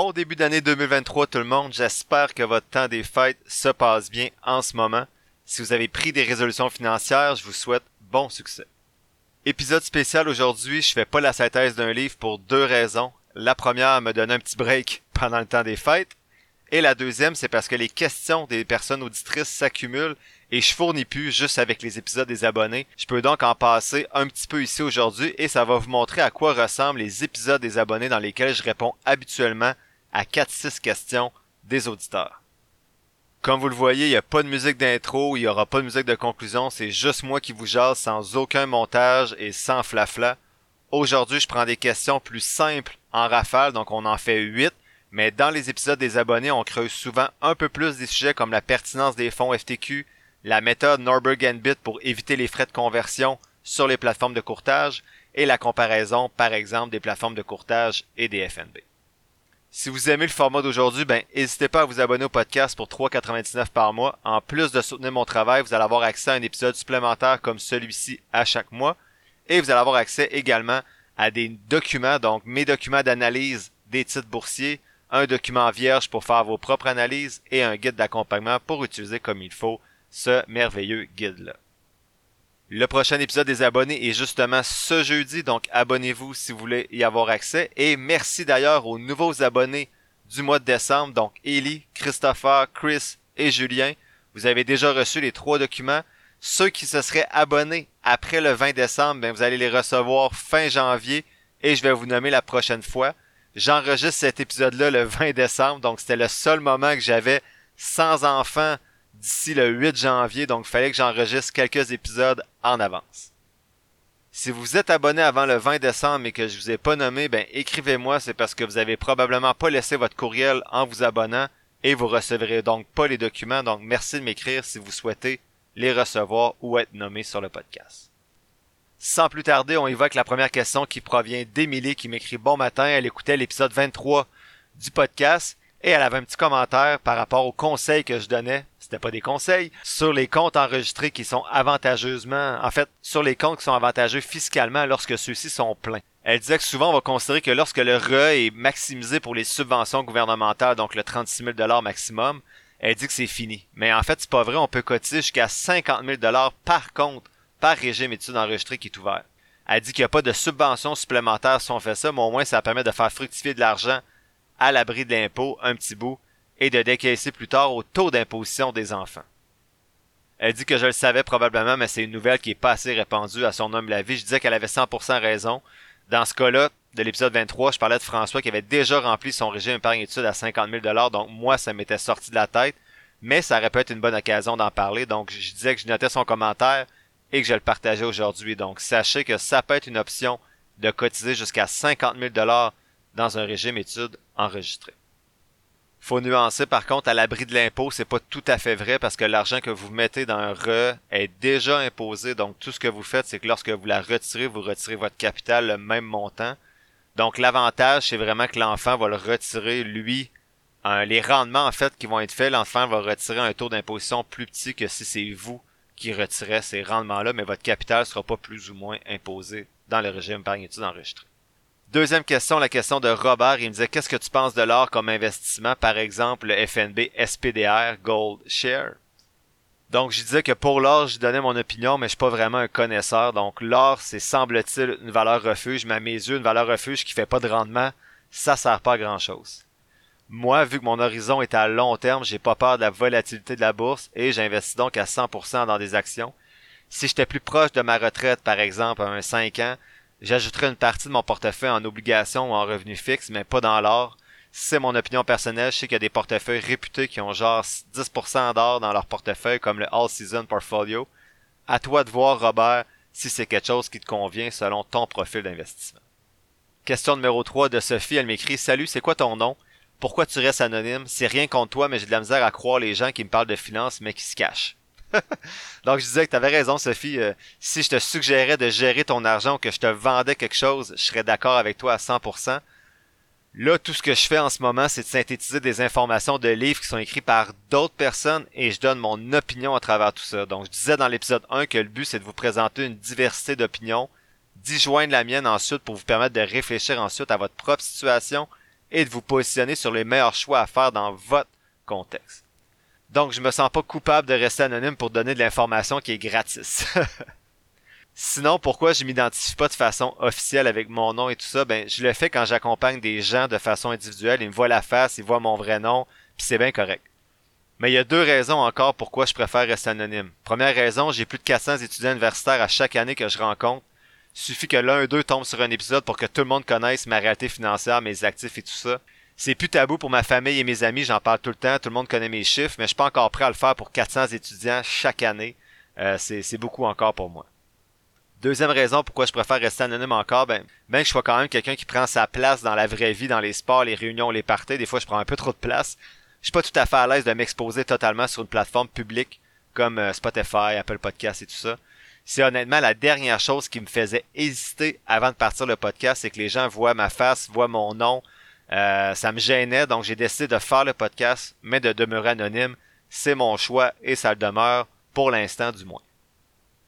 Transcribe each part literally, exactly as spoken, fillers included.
Bon début d'année deux mille vingt-trois tout le monde, j'espère que votre temps des fêtes se passe bien en ce moment. Si vous avez pris des résolutions financières, je vous souhaite bon succès. Épisode spécial aujourd'hui, je fais pas la synthèse d'un livre pour deux raisons. La première, me donner un petit break pendant le temps des fêtes. Et la deuxième, c'est parce que les questions des personnes auditrices s'accumulent et je fournis plus juste avec les épisodes des abonnés. Je peux donc en passer un petit peu ici aujourd'hui et ça va vous montrer à quoi ressemblent les épisodes des abonnés dans lesquels je réponds habituellement à quatre six questions des auditeurs. Comme vous le voyez, il n'y a pas de musique d'intro, il n'y aura pas de musique de conclusion, c'est juste moi qui vous jase sans aucun montage et sans flafla. Aujourd'hui, je prends des questions plus simples en rafale, donc on en fait huit. Mais dans les épisodes des abonnés, on creuse souvent un peu plus des sujets comme la pertinence des fonds F T Q, la méthode Norbert Gambit pour éviter les frais de conversion sur les plateformes de courtage et la comparaison, par exemple, des plateformes de courtage et des F N B. Si vous aimez le format d'aujourd'hui, ben n'hésitez pas à vous abonner au podcast pour trois quatre-vingt-dix-neuf par mois. En plus de soutenir mon travail, vous allez avoir accès à un épisode supplémentaire comme celui-ci à chaque mois et vous allez avoir accès également à des documents, donc mes documents d'analyse des titres boursiers, un document vierge pour faire vos propres analyses et un guide d'accompagnement pour utiliser comme il faut ce merveilleux guide-là. Le prochain épisode des abonnés est justement ce jeudi, donc abonnez-vous si vous voulez y avoir accès. Et merci d'ailleurs aux nouveaux abonnés du mois de décembre, donc Elie, Christopher, Chris et Julien. Vous avez déjà reçu les trois documents. Ceux qui se seraient abonnés après le vingt décembre, bien, vous allez les recevoir fin janvier et je vais vous nommer la prochaine fois. J'enregistre cet épisode-là le vingt décembre, donc c'était le seul moment que j'avais sans enfant d'ici le huit janvier, donc il fallait que j'enregistre quelques épisodes en avance. Si vous êtes abonné avant le vingt décembre et que je ne vous ai pas nommé, ben écrivez-moi, c'est parce que vous n'avez probablement pas laissé votre courriel en vous abonnant et vous ne recevrez donc pas les documents, donc merci de m'écrire si vous souhaitez les recevoir ou être nommé sur le podcast. Sans plus tarder, on y va avec la première question qui provient d'Émilie qui m'écrit « Bon matin, elle écoutait l'épisode vingt-trois du podcast et elle avait un petit commentaire par rapport aux conseils que je donnais, c'était pas des conseils, sur les comptes enregistrés qui sont avantageusement, en fait, sur les comptes qui sont avantageux fiscalement lorsque ceux-ci sont pleins. Elle disait que souvent on va considérer que lorsque le R E E est maximisé pour les subventions gouvernementales, donc le trente-six mille dollars maximum, elle dit que c'est fini. Mais en fait, c'est pas vrai, on peut cotiser jusqu'à cinquante mille dollars par compte par régime études enregistrées qui est ouvert. Elle dit qu'il n'y a pas de subvention supplémentaire si on fait ça, mais au moins ça permet de faire fructifier de l'argent à l'abri de l'impôt un petit bout et de décaisser plus tard au taux d'imposition des enfants. Elle dit que je le savais probablement, mais c'est une nouvelle qui n'est pas assez répandue à son humble avis. Je disais qu'elle avait cent pour cent raison. Dans ce cas-là, de l'épisode vingt-trois, je parlais de François qui avait déjà rempli son régime épargne études à cinquante mille dollars, donc moi ça m'était sorti de la tête, mais ça aurait pu être une bonne occasion d'en parler, donc je disais que je notais son commentaire et que je le partageais aujourd'hui. Donc, sachez que ça peut être une option de cotiser jusqu'à cinquante mille dollars dans un régime études enregistré. Faut nuancer, par contre, à l'abri de l'impôt, c'est pas tout à fait vrai parce que l'argent que vous mettez dans un R E E est déjà imposé. Donc, tout ce que vous faites, c'est que lorsque vous la retirez, vous retirez votre capital le même montant. Donc, l'avantage, c'est vraiment que l'enfant va le retirer, lui, hein, les rendements, en fait, qui vont être faits, l'enfant va retirer un taux d'imposition plus petit que si c'est vous qui retirait ces rendements-là, mais votre capital ne sera pas plus ou moins imposé dans le régime épargne études enregistré. Deuxième question, la question de Robert. Il me disait, qu'est-ce que tu penses de l'or comme investissement, par exemple le F N B S P D R Gold Share? Donc, je disais que pour l'or, je donnais mon opinion, mais je ne suis pas vraiment un connaisseur. Donc, l'or, c'est, semble-t-il, une valeur refuge, mais à mes yeux, une valeur refuge qui ne fait pas de rendement, ça ne sert pas à grand-chose. Moi, vu que mon horizon est à long terme, j'ai pas peur de la volatilité de la bourse et j'investis donc à cent pour cent dans des actions. Si j'étais plus proche de ma retraite, par exemple, à un cinq ans, j'ajouterais une partie de mon portefeuille en obligations ou en revenus fixes, mais pas dans l'or. C'est mon opinion personnelle, je sais qu'il y a des portefeuilles réputés qui ont genre dix pour cent d'or dans leur portefeuille, comme le All Season Portfolio. À toi de voir, Robert, si c'est quelque chose qui te convient selon ton profil d'investissement. Question numéro trois de Sophie, elle m'écrit « Salut, c'est quoi ton nom? Pourquoi tu restes anonyme? C'est rien contre toi, mais j'ai de la misère à croire les gens qui me parlent de finances, mais qui se cachent. » Donc, je disais que tu avais raison, Sophie. Euh, si je te suggérais de gérer ton argent ou que je te vendais quelque chose, je serais d'accord avec toi à cent pour cent. Là, tout ce que je fais en ce moment, c'est de synthétiser des informations de livres qui sont écrits par d'autres personnes et je donne mon opinion à travers tout ça. Donc, je disais dans l'épisode un que le but, c'est de vous présenter une diversité d'opinions, d'y joindre la mienne ensuite pour vous permettre de réfléchir ensuite à votre propre situation et de vous positionner sur les meilleurs choix à faire dans votre contexte. Donc, je me sens pas coupable de rester anonyme pour donner de l'information qui est gratis. Sinon, pourquoi je m'identifie pas de façon officielle avec mon nom et tout ça? Ben, je le fais quand j'accompagne des gens de façon individuelle. Ils me voient la face, ils voient mon vrai nom, puis c'est bien correct. Mais il y a deux raisons encore pourquoi je préfère rester anonyme. Première raison, j'ai plus de quatre cents étudiants universitaires à chaque année que je rencontre. Suffit que l'un d'eux tombe sur un épisode pour que tout le monde connaisse ma réalité financière, mes actifs et tout ça. C'est plus tabou pour ma famille et mes amis, j'en parle tout le temps, tout le monde connaît mes chiffres, mais je suis pas encore prêt à le faire pour quatre cents étudiants chaque année. Euh, c'est, c'est beaucoup encore pour moi. Deuxième raison pourquoi je préfère rester anonyme encore, ben, ben que je sois quand même quelqu'un qui prend sa place dans la vraie vie, dans les sports, les réunions, les parties, des fois je prends un peu trop de place. Je suis pas tout à fait à l'aise de m'exposer totalement sur une plateforme publique comme Spotify, Apple Podcasts et tout ça. C'est honnêtement la dernière chose qui me faisait hésiter avant de partir le podcast, c'est que les gens voient ma face, voient mon nom. Euh, ça me gênait, donc j'ai décidé de faire le podcast, mais de demeurer anonyme. C'est mon choix et ça le demeure, pour l'instant du moins.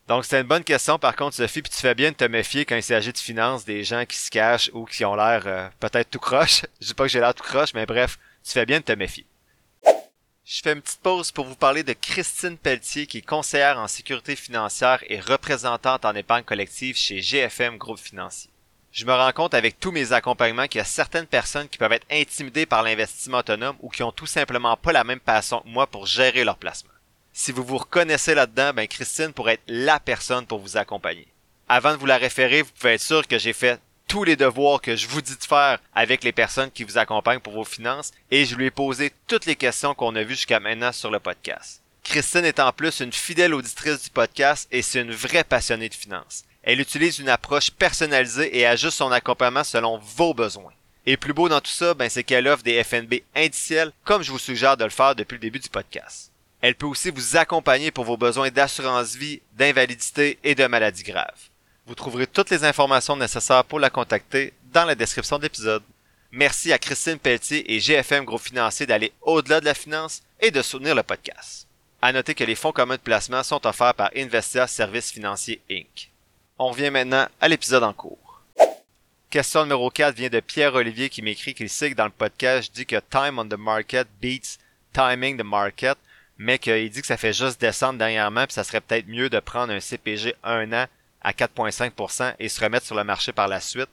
Donc c'est une bonne question par contre, Sophie, puis tu fais bien de te méfier quand il s'agit de finances des gens qui se cachent ou qui ont l'air euh, peut-être tout croche. Je dis pas que j'ai l'air tout croche, mais bref, tu fais bien de te méfier. Je fais une petite pause pour vous parler de Christine Pelletier, qui est conseillère en sécurité financière et représentante en épargne collective chez G F M Groupe Financier. Je me rends compte avec tous mes accompagnements qu'il y a certaines personnes qui peuvent être intimidées par l'investissement autonome ou qui ont tout simplement pas la même passion que moi pour gérer leur placement. Si vous vous reconnaissez là-dedans, ben Christine pourrait être la personne pour vous accompagner. Avant de vous la référer, vous pouvez être sûr que j'ai fait tous les devoirs que je vous dis de faire avec les personnes qui vous accompagnent pour vos finances et je lui ai posé toutes les questions qu'on a vues jusqu'à maintenant sur le podcast. Christine est en plus une fidèle auditrice du podcast et c'est une vraie passionnée de finances. Elle utilise une approche personnalisée et ajuste son accompagnement selon vos besoins. Et plus beau dans tout ça, ben c'est qu'elle offre des F N B indiciels comme je vous suggère de le faire depuis le début du podcast. Elle peut aussi vous accompagner pour vos besoins d'assurance-vie, d'invalidité et de maladies graves. Vous trouverez toutes les informations nécessaires pour la contacter dans la description de l'épisode. Merci à Christine Pelletier et G F M Groupe Financier d'aller au-delà de la finance et de soutenir le podcast. À noter que les fonds communs de placement sont offerts par Investia Services Financiers incorporée. On revient maintenant à l'épisode en cours. Question numéro quatre vient de Pierre-Olivier qui m'écrit qu'il sait que dans le podcast, je dis que time on the market beats timing the market, mais qu'il dit que ça fait juste descendre dernièrement puis ça serait peut-être mieux de prendre un C P G un an à quatre virgule cinq pour cent et se remettre sur le marché par la suite.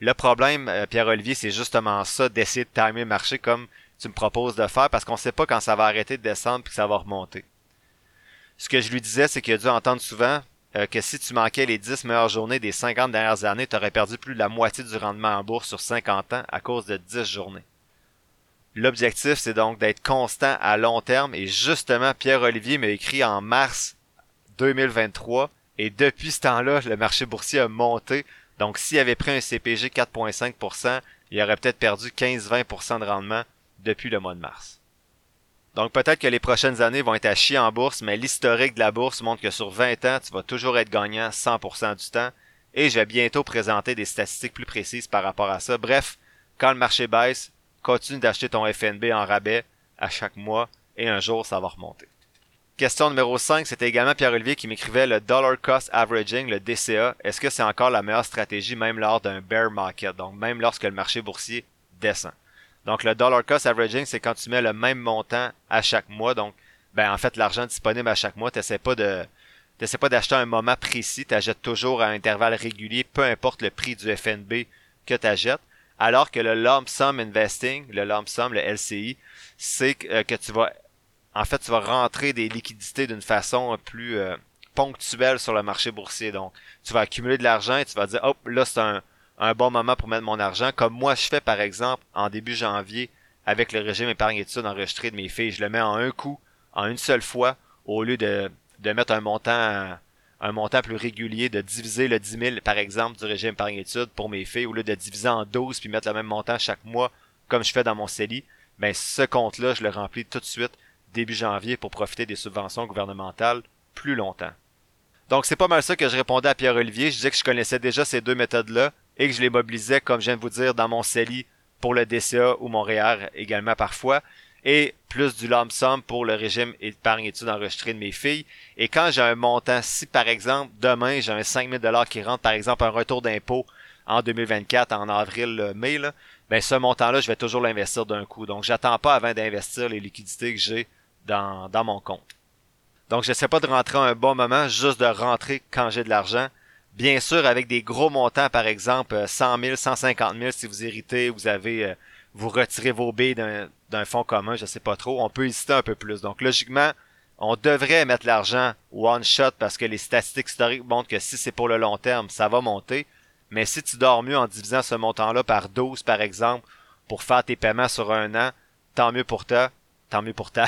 Le problème, Pierre-Olivier, c'est justement ça, d'essayer de timer le marché comme tu me proposes de faire parce qu'on ne sait pas quand ça va arrêter de descendre puis que ça va remonter. Ce que je lui disais, c'est qu'il a dû entendre souvent euh, que si tu manquais les dix meilleures journées des cinquante dernières années, tu aurais perdu plus de la moitié du rendement en bourse sur cinquante ans à cause de dix journées. L'objectif, c'est donc d'être constant à long terme et justement, Pierre-Olivier m'a écrit en mars deux mille vingt-trois. Et depuis ce temps-là, le marché boursier a monté. Donc, s'il avait pris un C P G quatre virgule cinq pour cent, il aurait peut-être perdu quinze à vingt pour cent de rendement depuis le mois de mars. Donc, peut-être que les prochaines années vont être à chier en bourse, mais l'historique de la bourse montre que sur vingt ans, tu vas toujours être gagnant cent pour cent du temps. Et je vais bientôt présenter des statistiques plus précises par rapport à ça. Bref, quand le marché baisse, continue d'acheter ton F N B en rabais à chaque mois et un jour, ça va remonter. Question numéro cinq, c'était également Pierre-Olivier qui m'écrivait le Dollar Cost Averaging, le D C A. Est-ce que c'est encore la meilleure stratégie même lors d'un bear market, donc même lorsque le marché boursier descend? Donc le Dollar Cost Averaging, c'est quand tu mets le même montant à chaque mois. Donc, ben en fait, l'argent disponible à chaque mois, tu n'essaies pas de, t'essaies pas d'acheter à un moment précis. Tu achètes toujours à intervalles réguliers, peu importe le prix du F N B que tu achètes. Alors que le Lump Sum Investing, le Lump Sum, le L C I, c'est que, que tu vas... En fait, tu vas rentrer des liquidités d'une façon plus euh, ponctuelle sur le marché boursier. Donc, tu vas accumuler de l'argent et tu vas dire « Hop, là, c'est un, un bon moment pour mettre mon argent. » Comme moi, je fais, par exemple, en début janvier, avec le régime épargne-études enregistré de mes filles. Je le mets en un coup, en une seule fois, au lieu de, de mettre un montant un montant plus régulier, de diviser le dix mille, par exemple, du régime épargne-études pour mes filles, au lieu de diviser en douze puis mettre le même montant chaque mois, comme je fais dans mon C E L I. Bien, ce compte-là, je le remplis tout de suite début janvier pour profiter des subventions gouvernementales plus longtemps. Donc c'est pas mal ça que je répondais à Pierre-Olivier. Je disais que je connaissais déjà ces deux méthodes-là et que je les mobilisais, comme je viens de vous dire, dans mon C E L I pour le D C A ou mon R E E R également parfois, et plus du lump sum pour le régime épargne-études enregistré de mes filles. Et quand j'ai un montant, si par exemple demain j'ai un cinq mille dollars qui rentre, par exemple un retour d'impôt en deux mille vingt-quatre, en avril-mai, bien, ce montant-là, je vais toujours l'investir d'un coup. Donc, je n'attends pas avant d'investir les liquidités que j'ai dans, dans mon compte. Donc, je n'essaie pas de rentrer à un bon moment, juste de rentrer quand j'ai de l'argent. Bien sûr, avec des gros montants, par exemple, cent mille, cent cinquante mille, si vous héritez, vous avez, vous retirez vos billes d'un, d'un fonds commun, je ne sais pas trop, on peut hésiter un peu plus. Donc, logiquement, on devrait mettre l'argent one shot parce que les statistiques historiques montrent que si c'est pour le long terme, ça va monter. Mais si tu dors mieux en divisant ce montant-là par douze, par exemple, pour faire tes paiements sur un an, tant mieux pour toi. Tant mieux pour toi.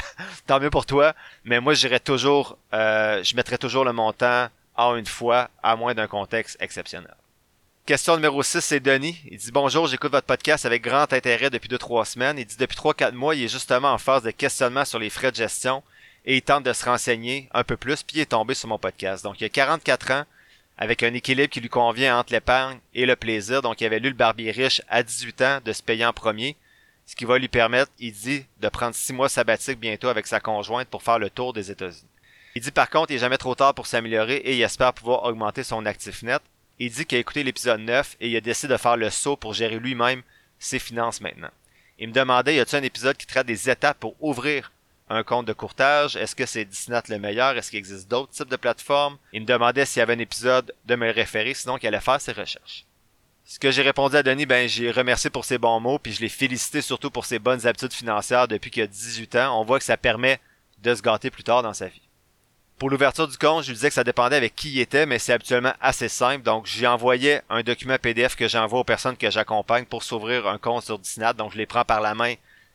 Tant mieux pour toi. Mais moi, j'irais toujours, euh, je mettrais toujours le montant en une fois, à moins d'un contexte exceptionnel. Question numéro six, c'est Denis. Il dit « Bonjour, j'écoute votre podcast avec grand intérêt depuis deux trois semaines. » Il dit « Depuis trois quatre mois, il est justement en phase de questionnement sur les frais de gestion et il tente de se renseigner un peu plus, puis il est tombé sur mon podcast. » Donc, il a quarante-quatre ans, avec un équilibre qui lui convient entre l'épargne et le plaisir. Donc, il avait lu Le Barbier riche à dix-huit ans de se payer en premier, ce qui va lui permettre, il dit, de prendre six mois sabbatiques bientôt avec sa conjointe pour faire le tour des États-Unis. Il dit par contre, il n'est jamais trop tard pour s'améliorer et il espère pouvoir augmenter son actif net. Il dit qu'il a écouté l'épisode neuf et il a décidé de faire le saut pour gérer lui-même ses finances maintenant. Il me demandait, y a-t-il un épisode qui traite des étapes pour ouvrir un compte de courtage? Est-ce que c'est Disnat le meilleur? Est-ce qu'il existe d'autres types de plateformes? Il me demandait s'il y avait un épisode de me le référer, sinon qu'il allait faire ses recherches. Ce que j'ai répondu à Denis, ben, j'ai remercié pour ses bons mots, puis je l'ai félicité surtout pour ses bonnes habitudes financières depuis qu'il a dix-huit ans. On voit que ça permet de se gâter plus tard dans sa vie. Pour l'ouverture du compte, je lui disais que ça dépendait avec qui il était, mais c'est habituellement assez simple. Donc, j'ai envoyé un document P D F que j'envoie aux personnes que j'accompagne pour s'ouvrir un compte sur Disnat. Donc, je les prends par la main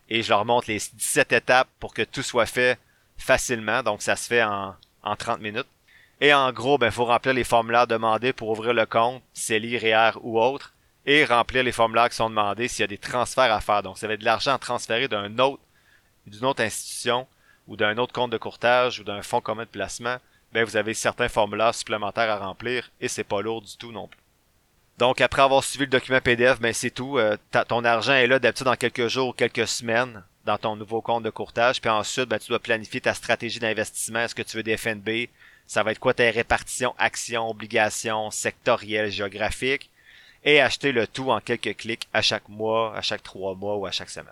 et je leur montre les dix-sept étapes pour que tout soit fait facilement. Donc, ça se fait en, en trente minutes. Et en gros, ben, faut remplir les formulaires demandés pour ouvrir le compte, C E L I, R E E R ou autre, et remplir les formulaires qui sont demandés s'il y a des transferts à faire. Donc, ça va être de l'argent transféré d'un autre, d'une autre institution ou d'un autre compte de courtage ou d'un fonds commun de placement. Ben, vous avez certains formulaires supplémentaires à remplir et c'est pas lourd du tout non plus. Donc, après avoir suivi le document P D F, ben, c'est tout. Euh, ton argent est là d'habitude dans quelques jours ou quelques semaines dans ton nouveau compte de courtage. Puis ensuite, ben, tu dois planifier ta stratégie d'investissement. Est-ce que tu veux des F N B? Ça va être quoi tes répartitions, actions, obligations, sectorielles, géographiques, et acheter le tout en quelques clics à chaque mois, à chaque trois mois ou à chaque semaine.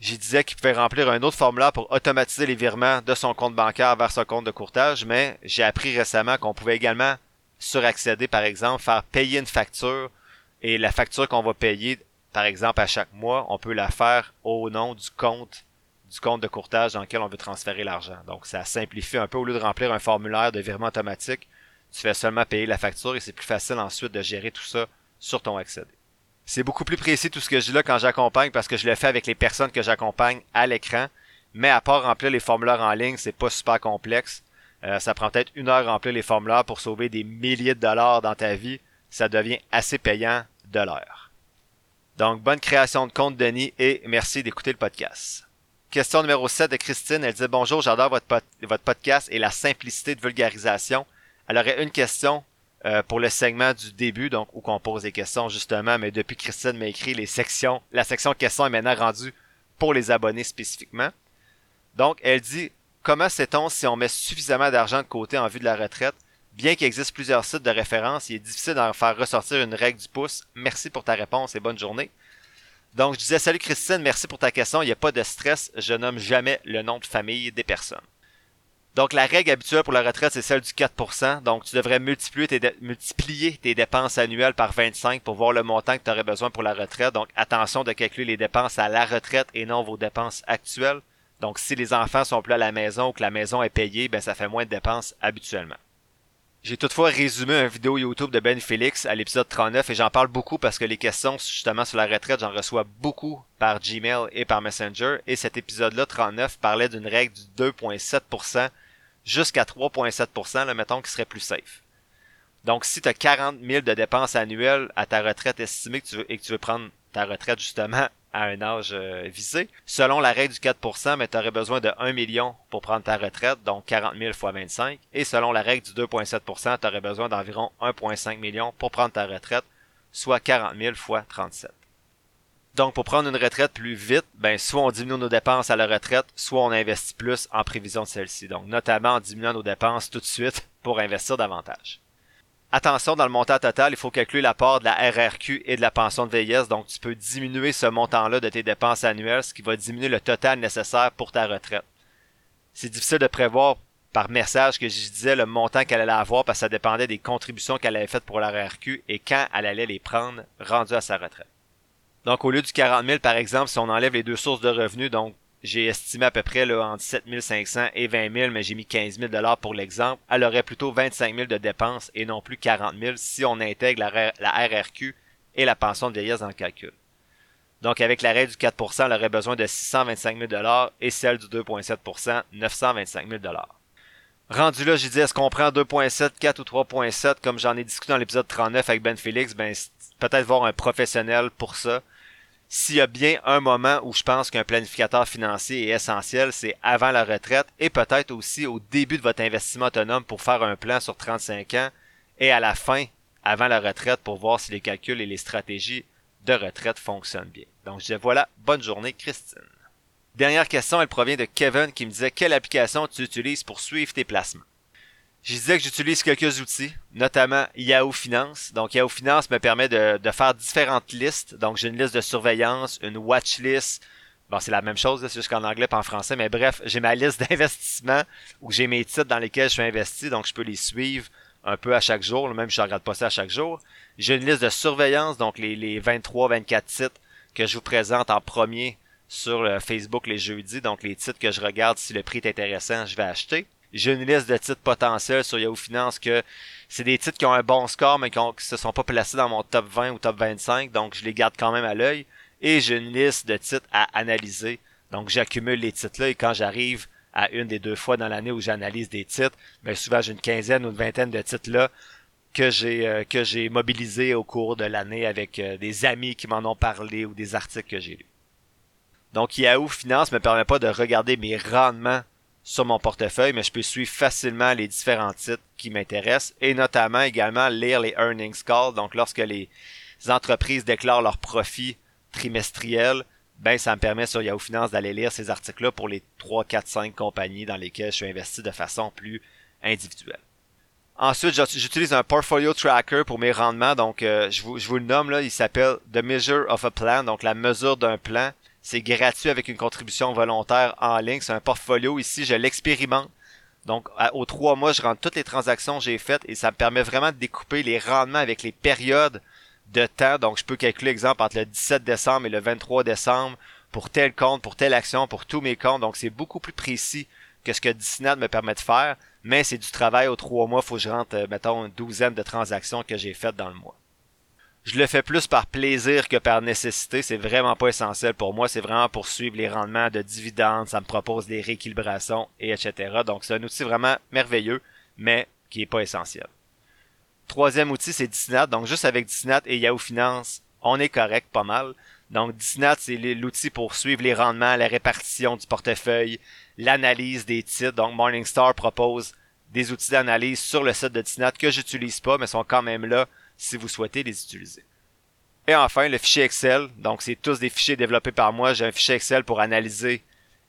J'y disais qu'il pouvait remplir un autre formulaire pour automatiser les virements de son compte bancaire vers son compte de courtage, mais j'ai appris récemment qu'on pouvait également, sur AccèsD par exemple, faire payer une facture, et la facture qu'on va payer, par exemple, à chaque mois, on peut la faire au nom du compte du compte de courtage dans lequel on veut transférer l'argent. Donc, ça simplifie un peu. Au lieu de remplir un formulaire de virement automatique, tu fais seulement payer la facture et c'est plus facile ensuite de gérer tout ça sur ton AccèsD. C'est beaucoup plus précis tout ce que je dis là quand j'accompagne parce que je le fais avec les personnes que j'accompagne à l'écran. Mais à part remplir les formulaires en ligne, c'est pas super complexe. Euh, ça prend peut-être une heure à remplir les formulaires pour sauver des milliers de dollars dans ta vie. Ça devient assez payant de l'heure. Donc, bonne création de compte, Denis, et merci d'écouter le podcast. Question numéro sept de Christine. Elle dit « Bonjour, j'adore votre, pot- votre podcast et la simplicité de vulgarisation. » Elle aurait une question euh, pour le segment du début, donc où on pose des questions justement, mais depuis Christine m'a écrit les sections, la section questions est maintenant rendue pour les abonnés spécifiquement. Donc, elle dit « Comment sait-on si on met suffisamment d'argent de côté en vue de la retraite? Bien qu'il existe plusieurs sites de référence, il est difficile d'en faire ressortir une règle du pouce. Merci pour ta réponse et bonne journée. » Donc, je disais, salut Christine, merci pour ta question. Il n'y a pas de stress, je nomme jamais le nom de famille des personnes. Donc, la règle habituelle pour la retraite, c'est celle du quatre pour cent. Donc, tu devrais multiplier tes, dé- multiplier tes dépenses annuelles par vingt-cinq pour voir le montant que tu aurais besoin pour la retraite. Donc, attention de calculer les dépenses à la retraite et non vos dépenses actuelles. Donc, si les enfants sont plus à la maison ou que la maison est payée, ben ça fait moins de dépenses habituellement. J'ai toutefois résumé une vidéo YouTube de Ben Félix à l'épisode trente-neuf et j'en parle beaucoup parce que les questions justement sur la retraite, j'en reçois beaucoup par Gmail et par Messenger. Et cet épisode-là, trente-neuf, parlait d'une règle du deux virgule sept pour cent jusqu'à trois virgule sept pour cent, là, mettons, qui serait plus safe. Donc, si tu as quarante mille de dépenses annuelles à ta retraite estimée que tu veux, et que tu veux prendre ta retraite justement à un âge euh, visé, selon la règle du quatre pour cent, mais tu aurais besoin de un million pour prendre ta retraite, donc quarante mille fois vingt-cinq. Et selon la règle du deux virgule sept pour cent, tu aurais besoin d'environ un virgule cinq million pour prendre ta retraite, soit quarante mille fois trente-sept. Donc, pour prendre une retraite plus vite, ben soit on diminue nos dépenses à la retraite, soit on investit plus en prévision de celle-ci. Donc, notamment en diminuant nos dépenses tout de suite pour investir davantage. Attention, dans le montant total, il faut calculer la part de la R R Q et de la pension de vieillesse. Donc, tu peux diminuer ce montant-là de tes dépenses annuelles, ce qui va diminuer le total nécessaire pour ta retraite. C'est difficile de prévoir par message que je disais le montant qu'elle allait avoir parce que ça dépendait des contributions qu'elle avait faites pour la R R Q et quand elle allait les prendre rendu à sa retraite. Donc, au lieu du quarante mille, par exemple, si on enlève les deux sources de revenus, donc j'ai estimé à peu près là, entre sept mille cinq cents et vingt mille, mais j'ai mis quinze mille dollars pour l'exemple, elle aurait plutôt vingt-cinq mille de dépenses et non plus quarante mille si on intègre la, la R R Q et la pension de vieillesse dans le calcul. Donc, avec la règle du quatre pour cent, elle aurait besoin de six cent vingt-cinq mille dollars et celle du deux virgule sept pour cent, neuf cent vingt-cinq mille dollars. Rendu là, j'ai dit, est-ce qu'on prend deux virgule sept, quatre ou trois virgule sept, comme j'en ai discuté dans l'épisode trente-neuf avec Ben Félix, ben peut-être voir un professionnel pour ça. S'il y a bien un moment où je pense qu'un planificateur financier est essentiel, c'est avant la retraite et peut-être aussi au début de votre investissement autonome pour faire un plan sur trente-cinq ans et à la fin, avant la retraite, pour voir si les calculs et les stratégies de retraite fonctionnent bien. Donc, je disais, voilà, bonne journée, Christine. Dernière question, elle provient de Kevin qui me disait « Quelle application tu utilises pour suivre tes placements? » Je disais que j'utilise quelques outils, notamment Yahoo Finance. Donc, Yahoo Finance me permet de, de faire différentes listes. Donc, j'ai une liste de surveillance, une watch list. Bon, c'est la même chose, c'est juste qu'en anglais pas en français. Mais bref, j'ai ma liste d'investissements où j'ai mes titres dans lesquels je suis investi. Donc, je peux les suivre un peu à chaque jour, même si je ne regarde pas ça à chaque jour. J'ai une liste de surveillance, donc les, les vingt-trois vingt-quatre titres que je vous présente en premier sur Facebook les jeudis. Donc, les titres que je regarde, si le prix est intéressant, je vais acheter. J'ai une liste de titres potentiels sur Yahoo Finance que c'est des titres qui ont un bon score, mais qui ne se sont pas placés dans mon top vingt ou top vingt-cinq. Donc, je les garde quand même à l'œil. Et j'ai une liste de titres à analyser. Donc, j'accumule les titres-là. Et quand j'arrive à une des deux fois dans l'année où j'analyse des titres, bien souvent, j'ai une quinzaine ou une vingtaine de titres-là que j'ai euh, que j'ai mobilisés au cours de l'année avec euh, des amis qui m'en ont parlé ou des articles que j'ai lus. Donc, Yahoo Finance ne me permet pas de regarder mes rendements sur mon portefeuille, mais je peux suivre facilement les différents titres qui m'intéressent et notamment également lire les earnings calls. Donc, lorsque les entreprises déclarent leurs profits trimestriels, ben ça me permet sur Yahoo Finance d'aller lire ces articles-là pour les trois, quatre, cinq compagnies dans lesquelles je suis investi de façon plus individuelle. Ensuite, j'utilise un portfolio tracker pour mes rendements. Donc, euh, je vous, je vous le nomme, là, il s'appelle The Measure of a Plan, donc la mesure d'un plan. C'est gratuit avec une contribution volontaire en ligne. C'est un portfolio. Ici, je l'expérimente. Donc, aux trois mois, je rentre toutes les transactions que j'ai faites et ça me permet vraiment de découper les rendements avec les périodes de temps. Donc, je peux calculer, exemple, entre le dix-sept décembre et le vingt-trois décembre pour tel compte, pour telle action, pour tous mes comptes. Donc, c'est beaucoup plus précis que ce que Disnat me permet de faire, mais c'est du travail aux trois mois. Il faut que je rentre, mettons, une douzaine de transactions que j'ai faites dans le mois. Je le fais plus par plaisir que par nécessité. C'est vraiment pas essentiel pour moi. C'est vraiment pour suivre les rendements de dividendes. Ça me propose des rééquilibrations, et etc. Donc, c'est un outil vraiment merveilleux, mais qui est pas essentiel. Troisième outil, c'est Disnat. Donc, juste avec Disnat et Yahoo Finance, on est correct pas mal. Donc, Disnat, c'est l'outil pour suivre les rendements, la répartition du portefeuille, l'analyse des titres. Donc, Morningstar propose des outils d'analyse sur le site de Disnat que j'utilise pas, mais sont quand même là si vous souhaitez les utiliser. Et enfin, le fichier Excel. Donc, c'est tous des fichiers développés par moi. J'ai un fichier Excel pour analyser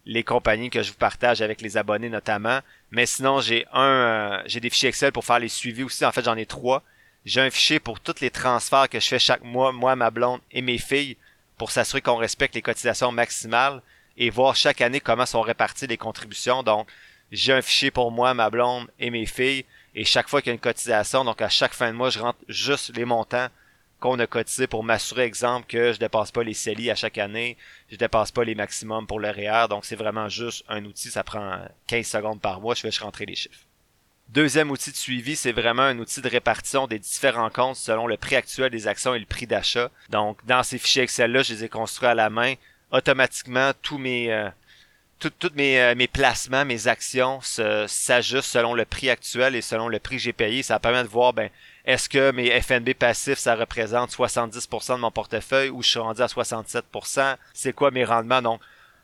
les compagnies que je vous partage avec les abonnés notamment. Mais sinon, j'ai un, euh, j'ai des fichiers Excel pour faire les suivis aussi. En fait, j'en ai trois. J'ai un fichier pour tous les transferts que je fais chaque mois, moi, ma blonde et mes filles, pour s'assurer qu'on respecte les cotisations maximales et voir chaque année comment sont réparties les contributions. Donc, j'ai un fichier pour moi, ma blonde et mes filles. Et chaque fois qu'il y a une cotisation, donc à chaque fin de mois, je rentre juste les montants qu'on a cotisés pour m'assurer, exemple, que je ne dépasse pas les C E L I à chaque année, je ne dépasse pas les maximums pour le R E E R. Donc, c'est vraiment juste un outil. Ça prend quinze secondes par mois. Je vais rentrer les chiffres. Deuxième outil de suivi, c'est vraiment un outil de répartition des différents comptes selon le prix actuel des actions et le prix d'achat. Donc, dans ces fichiers Excel-là, je les ai construits à la main. Automatiquement, tous mes... Euh, Tous mes, euh, mes placements, mes actions se, s'ajustent selon le prix actuel et selon le prix que j'ai payé. Ça permet de voir, ben, est-ce que mes F N B passifs, ça représente soixante-dix pour cent de mon portefeuille ou je suis rendu à soixante-sept pour cent? C'est quoi mes rendements? Donc,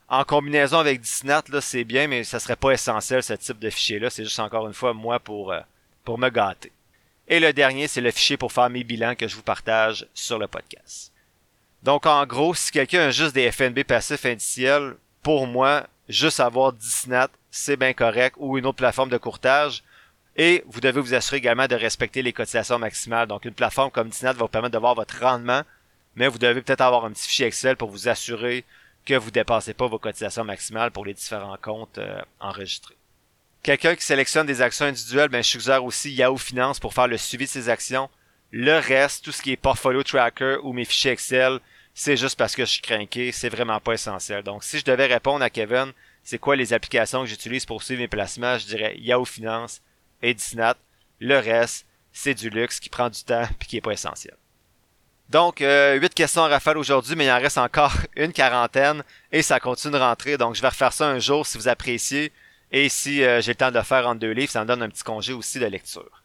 en combinaison avec Disnat, là, c'est bien, mais ça serait pas essentiel, ce type de fichier-là. C'est juste, encore une fois, moi, pour, euh, pour me gâter. Et le dernier, c'est le fichier pour faire mes bilans que je vous partage sur le podcast. Donc, en gros, si quelqu'un a juste des F N B passifs indiciels, pour moi, juste avoir Disnat, c'est bien correct, ou une autre plateforme de courtage. Et vous devez vous assurer également de respecter les cotisations maximales. Donc, une plateforme comme Disnat va vous permettre de voir votre rendement, mais vous devez peut-être avoir un petit fichier Excel pour vous assurer que vous ne dépassez pas vos cotisations maximales pour les différents comptes euh, enregistrés. Quelqu'un qui sélectionne des actions individuelles, ben, je suggère aussi Yahoo Finance pour faire le suivi de ses actions. Le reste, tout ce qui est Portfolio Tracker ou mes fichiers Excel, c'est juste parce que je suis craqué, c'est vraiment pas essentiel. Donc, si je devais répondre à Kevin, c'est quoi les applications que j'utilise pour suivre mes placements, je dirais Yahoo Finance et Disnat. Le reste, c'est du luxe qui prend du temps et qui n'est pas essentiel. Donc, euh, huit questions à rafale aujourd'hui, mais il en reste encore une quarantaine et ça continue de rentrer. Donc, je vais refaire ça un jour si vous appréciez et si euh, j'ai le temps de le faire entre deux livres, ça me donne un petit congé aussi de lecture.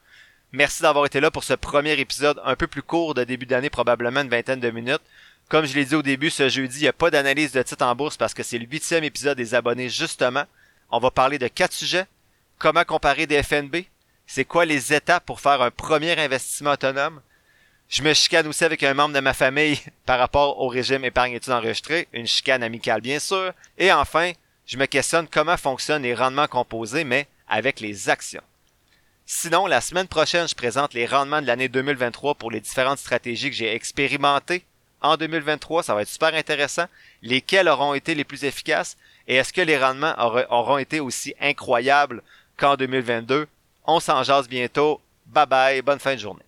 Merci d'avoir été là pour ce premier épisode un peu plus court de début d'année, probablement une vingtaine de minutes. Comme je l'ai dit au début, ce jeudi, il n'y a pas d'analyse de titres en bourse parce que c'est le huitième épisode des abonnés, justement. On va parler de quatre sujets. Comment comparer des F N B? C'est quoi les étapes pour faire un premier investissement autonome? Je me chicane aussi avec un membre de ma famille par rapport au régime épargne-études enregistrées. Une chicane amicale, bien sûr. Et enfin, je me questionne comment fonctionnent les rendements composés, mais avec les actions. Sinon, la semaine prochaine, je présente les rendements de l'année deux mille vingt-trois pour les différentes stratégies que j'ai expérimentées. En deux mille vingt-trois, ça va être super intéressant. Lesquels auront été les plus efficaces? Et est-ce que les rendements auront été aussi incroyables qu'en deux mille vingt-deux? On s'en jase bientôt. Bye bye, bonne fin de journée.